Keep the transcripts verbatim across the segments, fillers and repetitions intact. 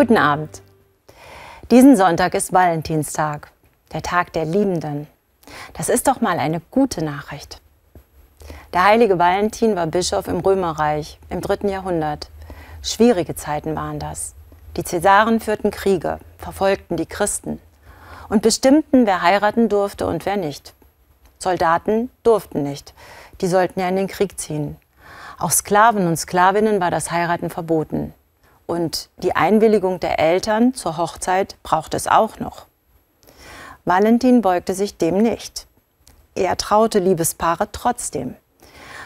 Guten Abend. Diesen Sonntag ist Valentinstag, der Tag der Liebenden. Das ist doch mal eine gute Nachricht. Der heilige Valentin war Bischof im Römerreich im dritten Jahrhundert. Schwierige Zeiten waren das. Die Cäsaren führten Kriege, verfolgten die Christen und bestimmten, wer heiraten durfte und wer nicht. Soldaten durften nicht, die sollten ja in den Krieg ziehen. Auch Sklaven und Sklavinnen war das Heiraten verboten. Und die Einwilligung der Eltern zur Hochzeit braucht es auch noch. Valentin beugte sich dem nicht. Er traute Liebespaare trotzdem,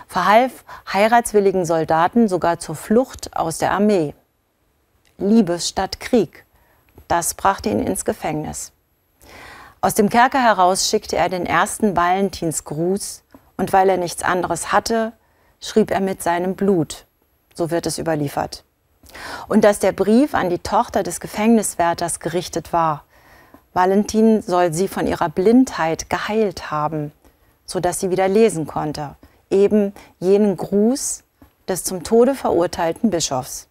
verhalf heiratswilligen Soldaten sogar zur Flucht aus der Armee. Liebe statt Krieg, das brachte ihn ins Gefängnis. Aus dem Kerker heraus schickte er den ersten Valentinsgruß und weil er nichts anderes hatte, schrieb er mit seinem Blut, so wird es überliefert. Und dass der Brief an die Tochter des Gefängniswärters gerichtet war. Valentin soll sie von ihrer Blindheit geheilt haben, sodass sie wieder lesen konnte. Eben jenen Gruß des zum Tode verurteilten Bischofs.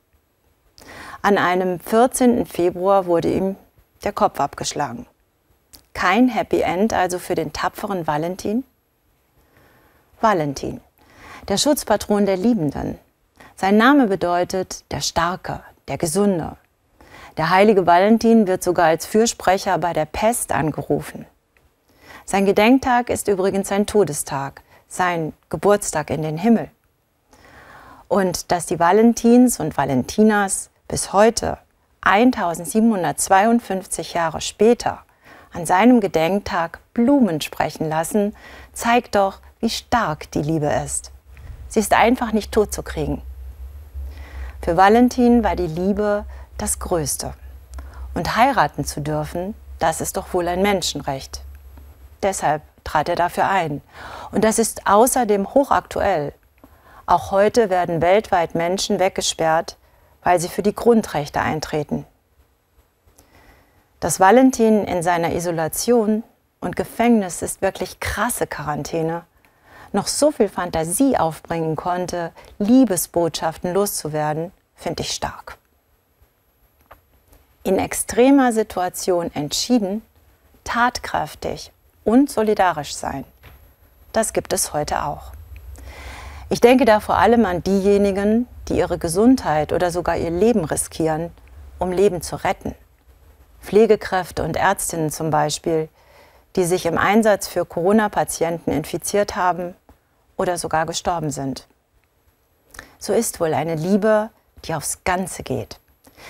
An einem vierzehnten Februar wurde ihm der Kopf abgeschlagen. Kein Happy End also für den tapferen Valentin? Valentin, der Schutzpatron der Liebenden. Sein Name bedeutet der Starke, der Gesunde. Der heilige Valentin wird sogar als Fürsprecher bei der Pest angerufen. Sein Gedenktag ist übrigens sein Todestag, sein Geburtstag in den Himmel. Und dass die Valentins und Valentinas bis heute, eintausendsiebenhundertzweiundfünfzig Jahre später, an seinem Gedenktag Blumen sprechen lassen, zeigt doch, wie stark die Liebe ist. Sie ist einfach nicht tot zu kriegen. Für Valentin war die Liebe das Größte. Und heiraten zu dürfen, das ist doch wohl ein Menschenrecht. Deshalb trat er dafür ein. Und das ist außerdem hochaktuell. Auch heute werden weltweit Menschen weggesperrt, weil sie für die Grundrechte eintreten. Dass Valentin in seiner Isolation und Gefängnis ist wirklich krasse Quarantäne, noch so viel Fantasie aufbringen konnte, Liebesbotschaften loszuwerden, finde ich stark. In extremer Situation entschieden, tatkräftig und solidarisch sein. Das gibt es heute auch. Ich denke da vor allem an diejenigen, die ihre Gesundheit oder sogar ihr Leben riskieren, um Leben zu retten. Pflegekräfte und Ärztinnen zum Beispiel, die sich im Einsatz für Corona-Patienten infiziert haben oder sogar gestorben sind. So ist wohl eine Liebe, die aufs Ganze geht.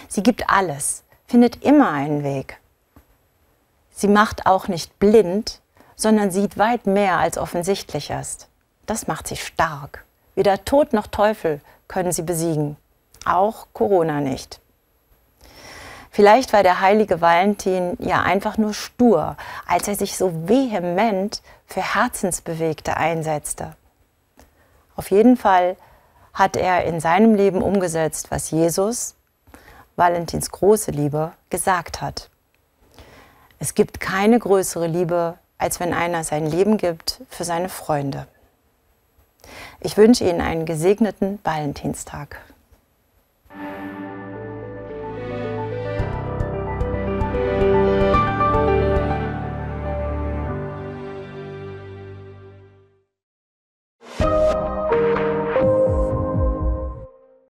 Sie gibt alles, findet immer einen Weg. Sie macht auch nicht blind, sondern sieht weit mehr als offensichtlich ist. Das macht sie stark. Weder Tod noch Teufel können sie besiegen. Auch Corona nicht. Vielleicht war der heilige Valentin ja einfach nur stur, als er sich so vehement für Herzensbewegte einsetzte. Auf jeden Fall hat er in seinem Leben umgesetzt, was Jesus, Valentins große Liebe, gesagt hat. Es gibt keine größere Liebe, als wenn einer sein Leben gibt für seine Freunde. Ich wünsche Ihnen einen gesegneten Valentinstag.